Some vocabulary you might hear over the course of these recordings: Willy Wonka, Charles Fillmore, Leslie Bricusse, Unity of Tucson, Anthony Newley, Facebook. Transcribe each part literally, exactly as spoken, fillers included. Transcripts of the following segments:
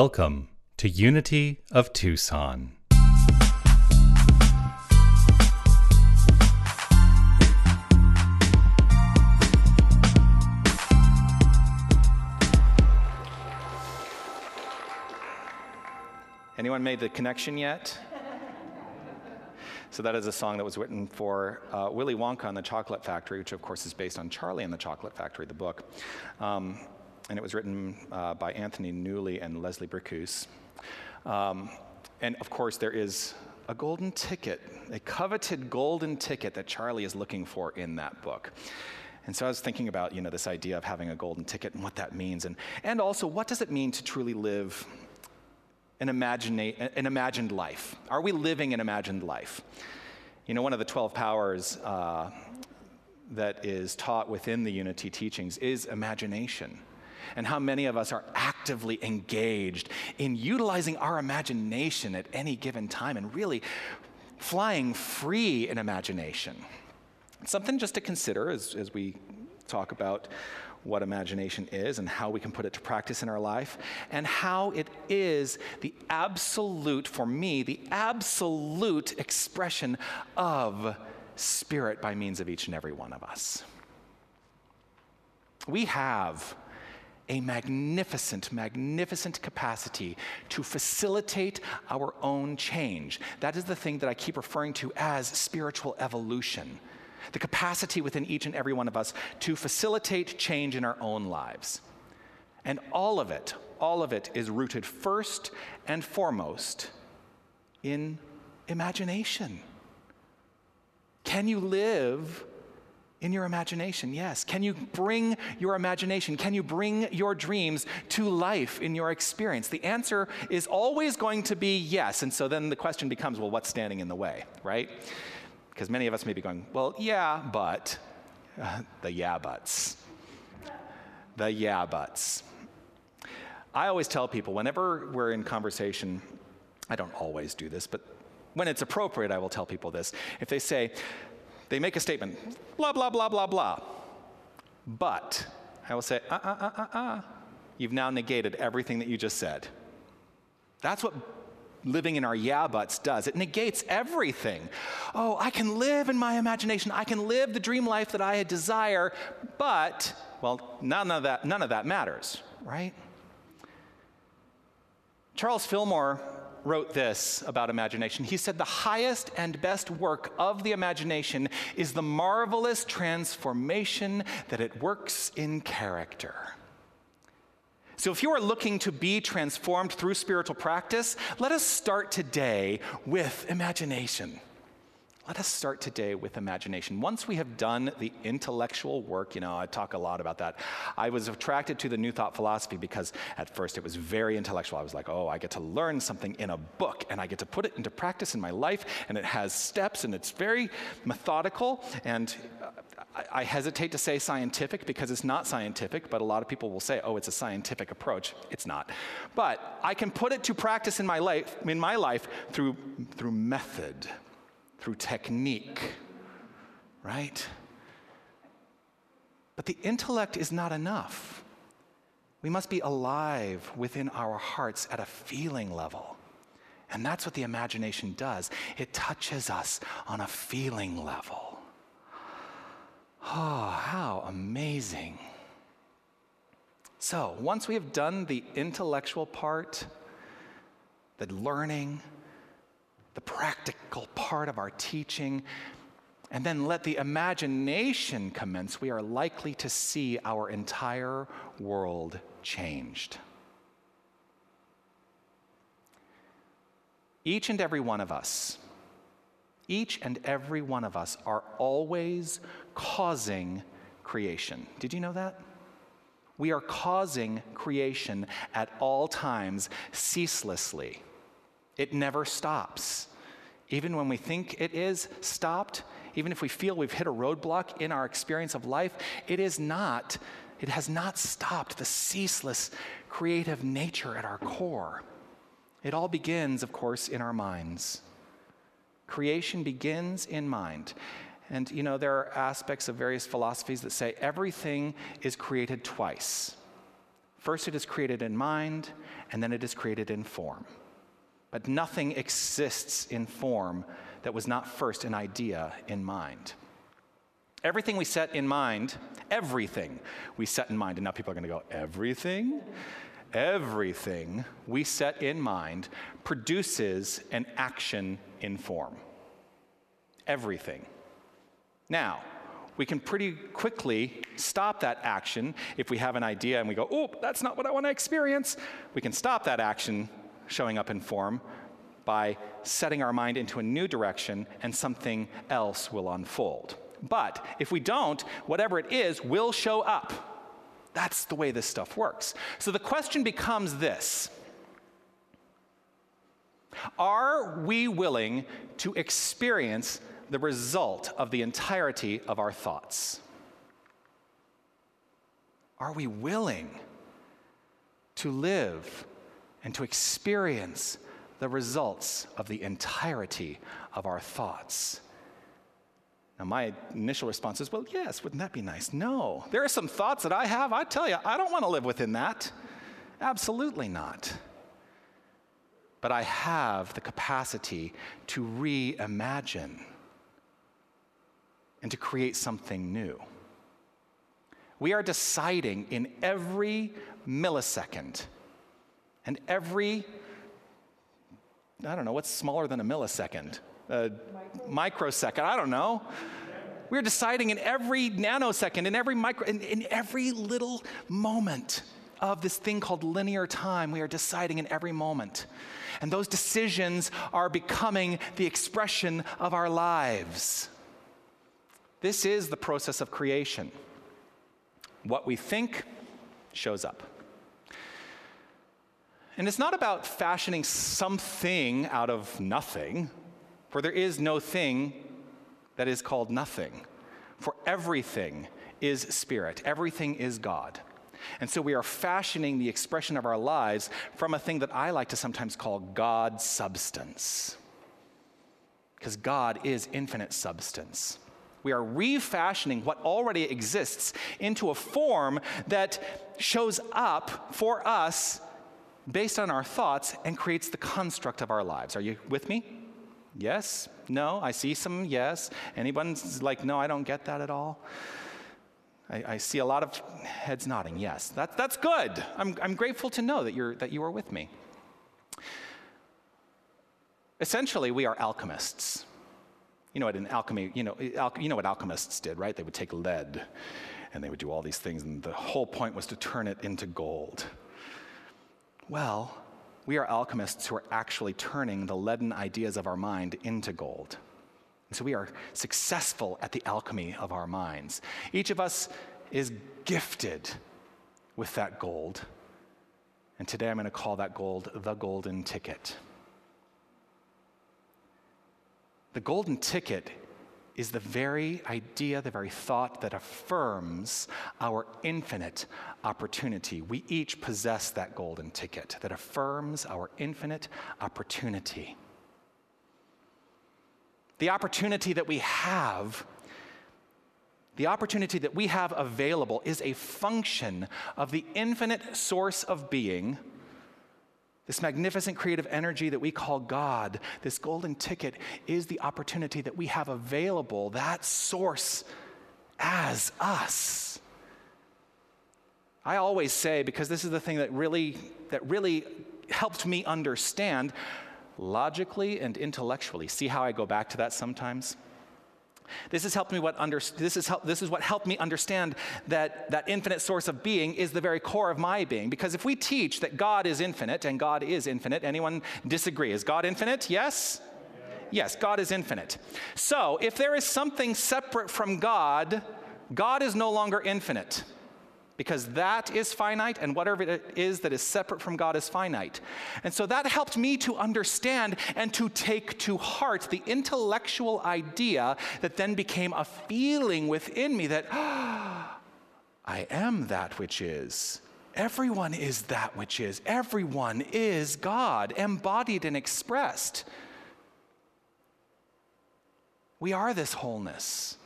Welcome to Unity of Tucson. Anyone made the connection yet? So that is a song that was written for uh, Willy Wonka and the Chocolate Factory, which of course is based on Charlie and the Chocolate Factory, the book. Um, and it was written uh, by Anthony Newley and Leslie Bricusse. Um, and of course there is a golden ticket, a coveted golden ticket that Charlie is looking for in that book. And so I was thinking about, you know, this idea of having a golden ticket and what that means. And, and also, what does it mean to truly live An, imagina- an imagined life? Are we living an imagined life? You know, one of the twelve powers uh, that is taught within the Unity teachings is imagination. And how many of us are actively engaged in utilizing our imagination at any given time and really flying free in imagination? Something just to consider as, as we talk about what imagination is and how we can put it to practice in our life, and how it is the absolute, for me, the absolute expression of spirit by means of each and every one of us. We have a magnificent, magnificent capacity to facilitate our own change. That is the thing that I keep referring to as spiritual evolution. The capacity within each and every one of us to facilitate change in our own lives. And all of it, all of it is rooted first and foremost in imagination. Can you live in your imagination? Yes. Can you bring your imagination? Can you bring your dreams to life in your experience? The answer is always going to be yes. And so then the question becomes, well, what's standing in the way, right? Because many of us may be going, well, yeah, but, uh, the yeah buts, the yeah buts. I always tell people whenever we're in conversation, I don't always do this, but when it's appropriate, I will tell people this. If they say, they make a statement, blah, blah, blah, blah, blah, but, I will say, uh, uh, uh, uh, uh, you've now negated everything that you just said. That's what living in our yeah buts does. It negates everything. Oh, I can live in my imagination. I can live the dream life that I desire, but, well, none of that, none of that matters, right? Charles Fillmore wrote this about imagination. He said, "The highest and best work of the imagination is the marvelous transformation that it works in character." So if you are looking to be transformed through spiritual practice, let us start today with imagination. Let us start today with imagination. Once we have done the intellectual work, you know, I talk a lot about that. I was attracted to the New Thought philosophy because at first it was very intellectual. I was like, oh, I get to learn something in a book and I get to put it into practice in my life, and it has steps and it's very methodical, and I hesitate to say scientific because it's not scientific, but a lot of people will say, oh, it's a scientific approach. It's not. But I can put it to practice in my life, in my life through, through method, through technique, right? But the intellect is not enough. We must be alive within our hearts at a feeling level. And that's what the imagination does. It touches us on a feeling level. Oh, how amazing. So, once we have done the intellectual part, the learning, the practical part of our teaching, and then let the imagination commence, we are likely to see our entire world changed. Each and every one of us, each and every one of us are always causing creation. Did you know that? We are causing creation at all times, ceaselessly. It never stops. Even when we think it is stopped, even if we feel we've hit a roadblock in our experience of life, it is not, it has not stopped the ceaseless creative nature at our core. It all begins, of course, in our minds. Creation begins in mind. And, you know, there are aspects of various philosophies that say everything is created twice. First it is created in mind, and then it is created in form. But nothing exists in form that was not first an idea in mind. Everything we set in mind, everything we set in mind, and now people are going to go, everything? Everything we set in mind produces an action in form. Everything. Now, we can pretty quickly stop that action if we have an idea and we go, oh, that's not what I want to experience. We can stop that action showing up in form by setting our mind into a new direction and something else will unfold. But if we don't, whatever it is will show up. That's the way this stuff works. So the question becomes this. Are we willing to experience the result of the entirety of our thoughts? Are we willing to live and to experience the results of the entirety of our thoughts? Now, my initial response is, well, yes, wouldn't that be nice? No. There are some thoughts that I have, I tell you, I don't want to live within that. Absolutely not. But I have the capacity to reimagine and to create something new. We are deciding in every millisecond and every, I don't know, what's smaller than a millisecond? A microsecond, I don't know. We're deciding in every nanosecond, in every micro, in, in every little moment of this thing called linear time. We are deciding in every moment. And those decisions are becoming the expression of our lives. This is the process of creation. What we think shows up. And it's not about fashioning something out of nothing. For there is no thing that is called nothing. For everything is spirit. Everything is God. And so we are fashioning the expression of our lives from a thing that I like to sometimes call God substance. Because God is infinite substance. We are refashioning what already exists into a form that shows up for us based on our thoughts and creates the construct of our lives. Are you with me? Yes? No? I see some yes. Anyone's like, no, I don't get that at all? I, I see a lot of heads nodding. Yes. That, that's good. I'm, I'm grateful to know that, you're, that you are with me. Essentially, we are alchemists. You know what an alchemy, you know, al- you know what alchemists did, right? They would take lead and they would do all these things, and the whole point was to turn it into gold. Well, we are alchemists who are actually turning the leaden ideas of our mind into gold. And so we are successful at the alchemy of our minds. Each of us is gifted with that gold. And today I'm going to call that gold the golden ticket. The golden ticket is the very idea, the very thought that affirms our infinite opportunity. We each possess that golden ticket that affirms our infinite opportunity. The opportunity that we have, the opportunity that we have available is a function of the infinite source of being. This magnificent creative energy that we call God, this golden ticket, is the opportunity that we have available, that source as us. I always say, because this is the thing that really, that really helped me understand logically and intellectually. See how I go back to that sometimes? This has helped me what under, this is help, this is what helped me understand that that infinite source of being is the very core of my being. Because if we teach that God is infinite, and God is infinite, anyone disagree? Is God infinite? Yes? Yes, God is infinite. So if there is something separate from God, God is no longer infinite. Because that is finite, and whatever it is that is separate from God is finite. And so that helped me to understand and to take to heart the intellectual idea that then became a feeling within me that, ah, I am that which is. Everyone is that which is. Everyone is God, embodied and expressed. We are this wholeness.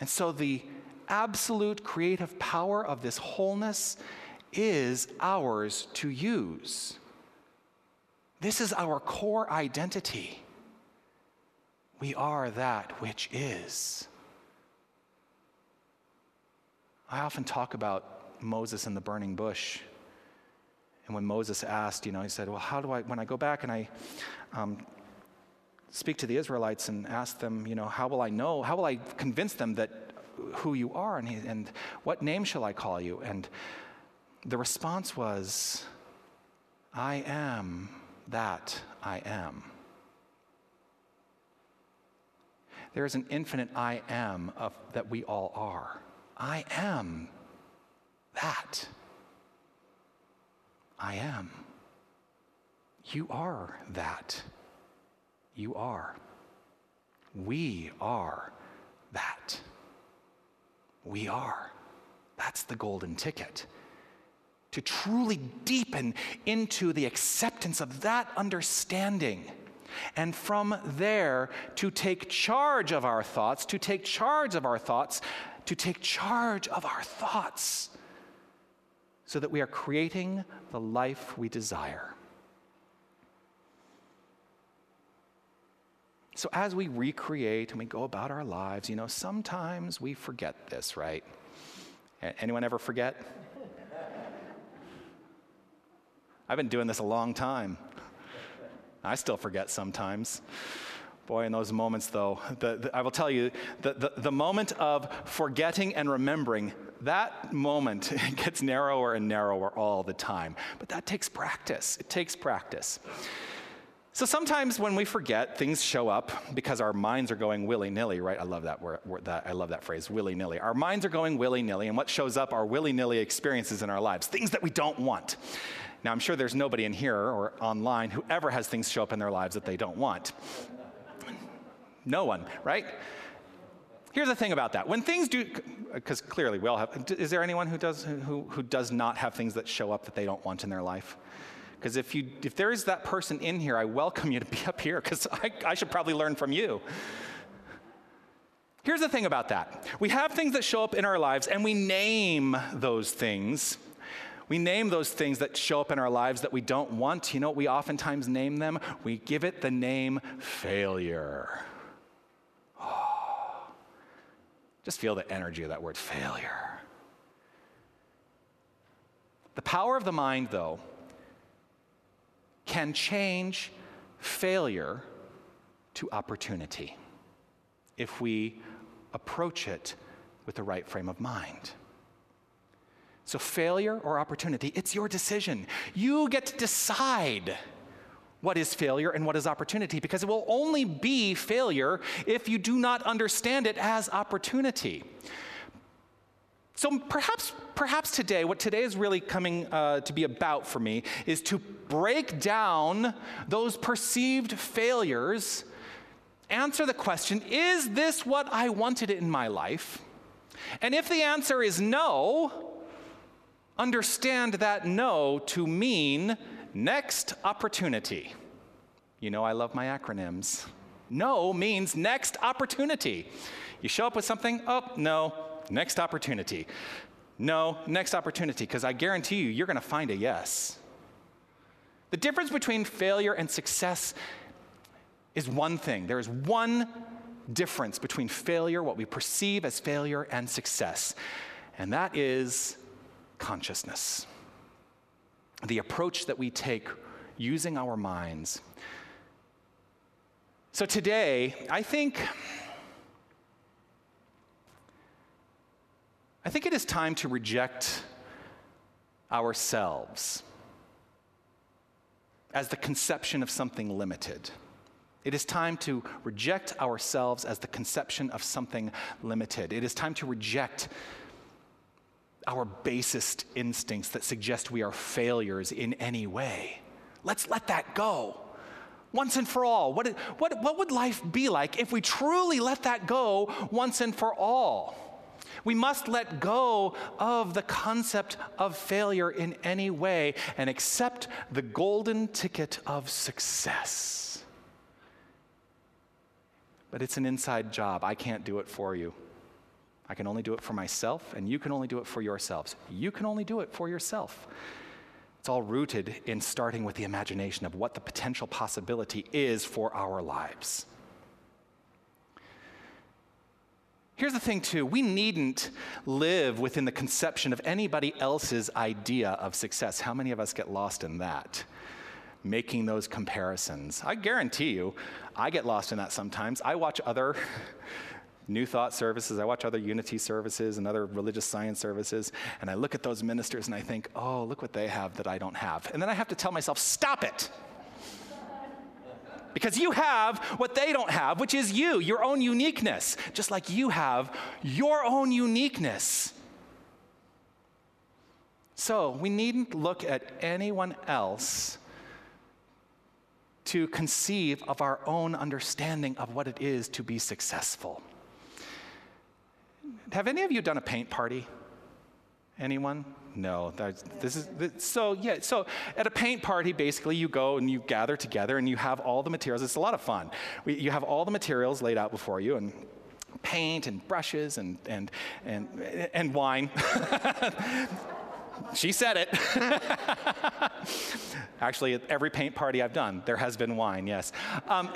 And so the absolute creative power of this wholeness is ours to use. This is our core identity. We are that which is. I often talk about Moses and the burning bush. And when Moses asked, you know, he said, well, how do I, when I go back and I um, speak to the Israelites and ask them, you know, how will I know, how will I convince them that who you are, and, he, and what name shall I call you? And the response was, I am that I am. There is an infinite I am of, that we all are. I am that. I am. You are that. You are. We are that. We are. That's the golden ticket. To truly deepen into the acceptance of that understanding. And from there, to take charge of our thoughts, to take charge of our thoughts, to take charge of our thoughts, so that we are creating the life we desire. So as we recreate and we go about our lives, you know, sometimes we forget this, right? Anyone ever forget? I've been doing this a long time. I still forget sometimes. Boy, in those moments, though, the, the, I will tell you, the, the, the moment of forgetting and remembering, that moment gets narrower and narrower all the time. But that takes practice. It takes practice. So sometimes when we forget, things show up because our minds are going willy-nilly, right? I love that word, that, I love that phrase, willy-nilly. Our minds are going willy-nilly, and what shows up are willy-nilly experiences in our lives, things that we don't want. Now, I'm sure there's nobody in here or online who ever has things show up in their lives that they don't want. No one, right? Here's the thing about that. When things do, because clearly we all have, is there anyone who does, who, who does not have things that show up that they don't want in their life? Because if you, if there is that person in here, I welcome you to be up here, because I, I should probably learn from you. Here's the thing about that. We have things that show up in our lives, and we name those things. We name those things that show up in our lives that we don't want. You know what we oftentimes name them? We give it the name failure. Just feel the energy of that word, failure. The power of the mind, though, can change failure to opportunity if we approach it with the right frame of mind. So failure or opportunity, it's your decision. You get to decide what is failure and what is opportunity, because it will only be failure if you do not understand it as opportunity. So perhaps, perhaps today, what today is really coming uh, to be about for me is to break down those perceived failures, answer the question, is this what I wanted in my life? And if the answer is no, understand that no to mean next opportunity. You know I love my acronyms. No means next opportunity. You show up with something, oh, no, next opportunity. No, next opportunity, because I guarantee you, you're going to find a yes. The difference between failure and success is one thing. There is one difference between failure, what we perceive as failure, and success, and that is consciousness. The approach that we take using our minds. So today, I think, I think it is time to reject ourselves as the conception of something limited. It is time to reject ourselves as the conception of something limited. It is time to reject our basest instincts that suggest we are failures in any way. Let's let that go. Once and for all, what, what, what would life be like if we truly let that go once and for all? We must let go of the concept of failure in any way and accept the golden ticket of success. But it's an inside job. I can't do it for you. I can only do it for myself, and you can only do it for yourselves. You can only do it for yourself. It's all rooted in starting with the imagination of what the potential possibility is for our lives. Here's the thing, too. We needn't live within the conception of anybody else's idea of success. How many of us get lost in that? Making those comparisons. I guarantee you, I get lost in that sometimes. I watch other New Thought services, I watch other Unity services and other religious science services, and I look at those ministers and I think, oh, look what they have that I don't have. And then I have to tell myself, stop it. Because you have what they don't have, which is you, your own uniqueness, just like you have your own uniqueness. So we needn't look at anyone else to conceive of our own understanding of what it is to be successful. Have any of you done a paint party? Anyone? No. This is so yeah. So at a paint party, basically, you go and you gather together, and you have all the materials. It's a lot of fun. We, you have all the materials laid out before you, and paint and brushes and and and and wine. She said it. Actually, at every paint party I've done, there has been wine. Yes. Um,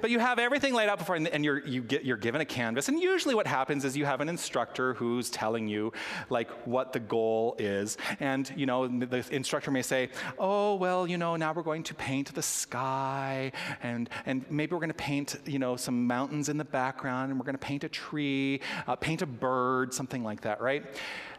But you have everything laid out before, and you're, you get, you're given a canvas. And usually what happens is you have an instructor who's telling you, like, what the goal is. And, you know, the instructor may say, oh, well, you know, now we're going to paint the sky, and, and maybe we're going to paint, you know, some mountains in the background, and we're going to paint a tree, uh, paint a bird, something like that, right?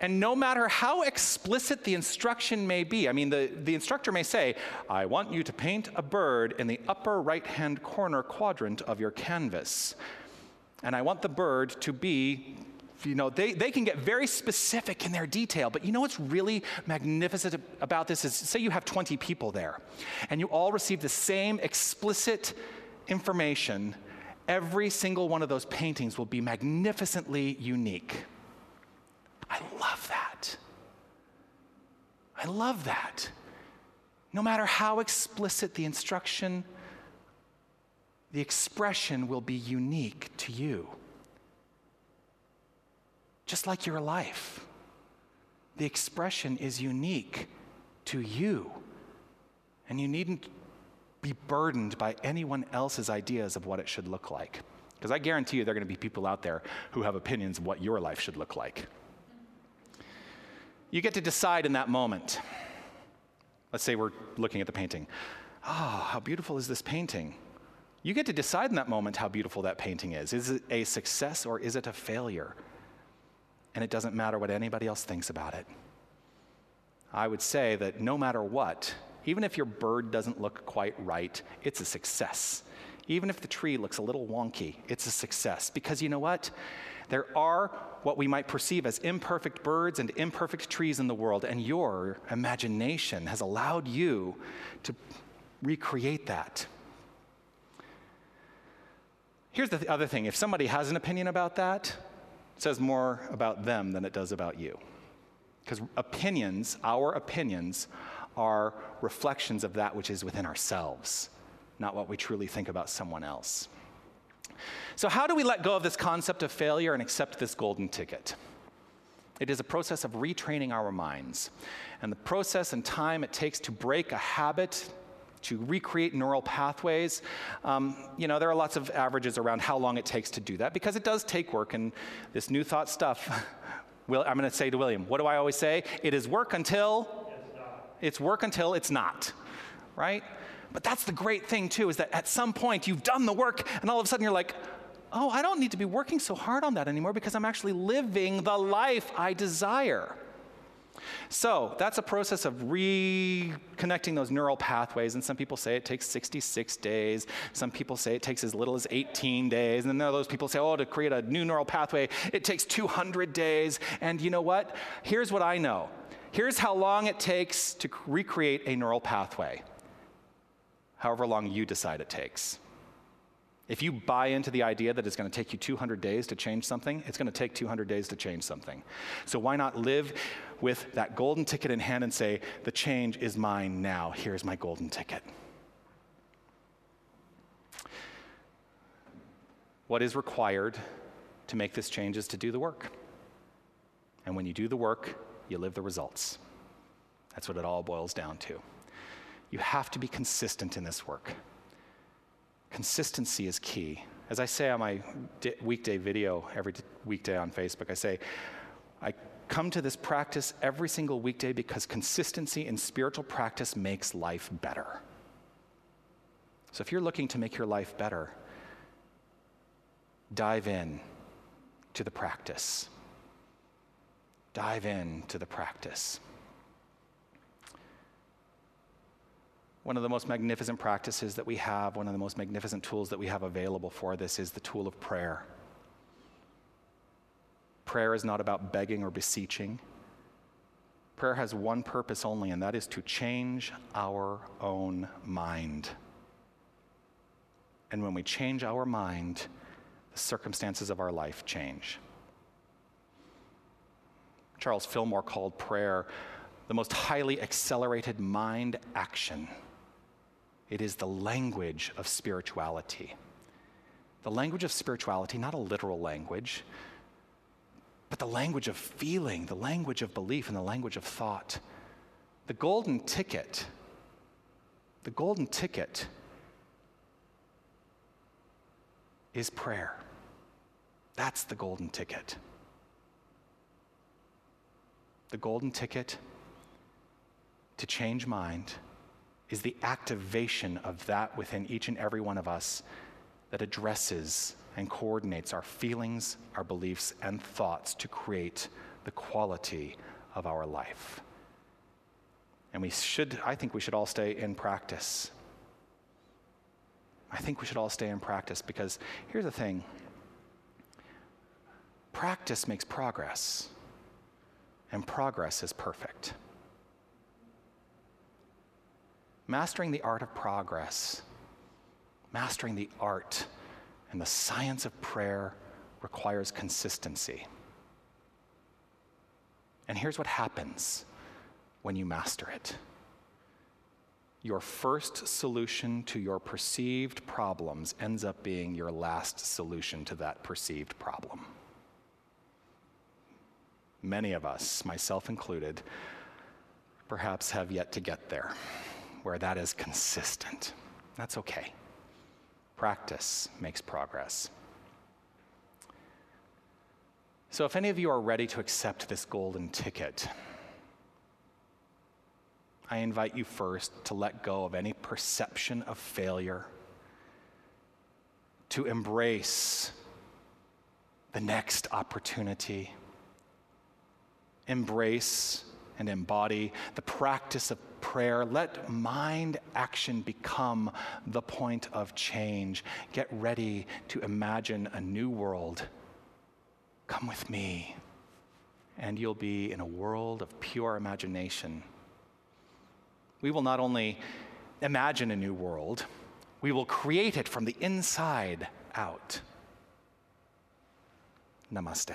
And no matter how explicit the instruction may be, I mean, the, the instructor may say, I want you to paint a bird in the upper right-hand corner quadrant of your canvas. And I want the bird to be, you know, they, they can get very specific in their detail, but you know what's really magnificent about this is, say you have twenty people there, and you all receive the same explicit information, every single one of those paintings will be magnificently unique. I love that. I love that. No matter how explicit the instruction, the expression will be unique to you. Just like your life, the expression is unique to you. And you needn't be burdened by anyone else's ideas of what it should look like. Because I guarantee you there are going to be people out there who have opinions of what your life should look like. You get to decide in that moment. Let's say we're looking at the painting. Oh, how beautiful is this painting? You get to decide in that moment how beautiful that painting is. Is it a success or is it a failure? And it doesn't matter what anybody else thinks about it. I would say that no matter what, even if your bird doesn't look quite right, it's a success. Even if the tree looks a little wonky, it's a success. Because you know what? There are what we might perceive as imperfect birds and imperfect trees in the world, and your imagination has allowed you to recreate that. Here's the th- other thing. If somebody has an opinion about that, it says more about them than it does about you. Because opinions, our opinions, are reflections of that which is within ourselves, not what we truly think about someone else. So how do we let go of this concept of failure and accept this golden ticket? It is a process of retraining our minds. And the process and time it takes to break a habit, to recreate neural pathways, um, you know, there are lots of averages around how long it takes to do that, because it does take work, and this new thought stuff, well, I'm going to say to William, what do I always say? It is work until it's work until it's not, right? But that's the great thing, too, is that at some point you've done the work, and all of a sudden you're like, oh, I don't need to be working so hard on that anymore because I'm actually living the life I desire. So that's a process of reconnecting those neural pathways, and some people say it takes sixty-six days. Some people say it takes as little as eighteen days, and then there are those people say, oh, to create a new neural pathway, it takes two hundred days, and you know what? Here's what I know. Here's how long it takes to recreate a neural pathway. However long you decide it takes. If you buy into the idea that it's going to take you two hundred days to change something, it's going to take two hundred days to change something. So why not live with that golden ticket in hand and say, the change is mine now. Here's my golden ticket. What is required to make this change is to do the work. And when you do the work, you live the results. That's what it all boils down to. You have to be consistent in this work. Consistency is key. As I say on my di- weekday video, every t- weekday on Facebook, I say, I come to this practice every single weekday because consistency in spiritual practice makes life better. So if you're looking to make your life better, dive in to the practice. Dive in to the practice. One of the most magnificent practices that we have, one of the most magnificent tools that we have available for this is the tool of prayer. Prayer is not about begging or beseeching. Prayer has one purpose only, and that is to change our own mind. And when we change our mind, the circumstances of our life change. Charles Fillmore called prayer the most highly accelerated mind action. It is the language of spirituality. The language of spirituality, not a literal language, but the language of feeling, the language of belief, and the language of thought. The golden ticket, the golden ticket is prayer. That's the golden ticket. The golden ticket to change mind is the activation of that within each and every one of us that addresses and coordinates our feelings, our beliefs, and thoughts to create the quality of our life. And we should, I think we should all stay in practice. I think we should all stay in practice because here's the thing. Practice makes progress, and progress is perfect. Mastering the art of progress, mastering the art and the science of prayer requires consistency. And here's what happens when you master it. Your first solution to your perceived problems ends up being your last solution to that perceived problem. Many of us, myself included, perhaps have yet to get there, where that is consistent. That's okay. Practice makes progress. So if any of you are ready to accept this golden ticket, I invite you first to let go of any perception of failure, to embrace the next opportunity, embrace and embody the practice of prayer. Let mind action become the point of change. Get ready to imagine a new world. Come with me, and you'll be in a world of pure imagination. We will not only imagine a new world, we will create it from the inside out. Namaste.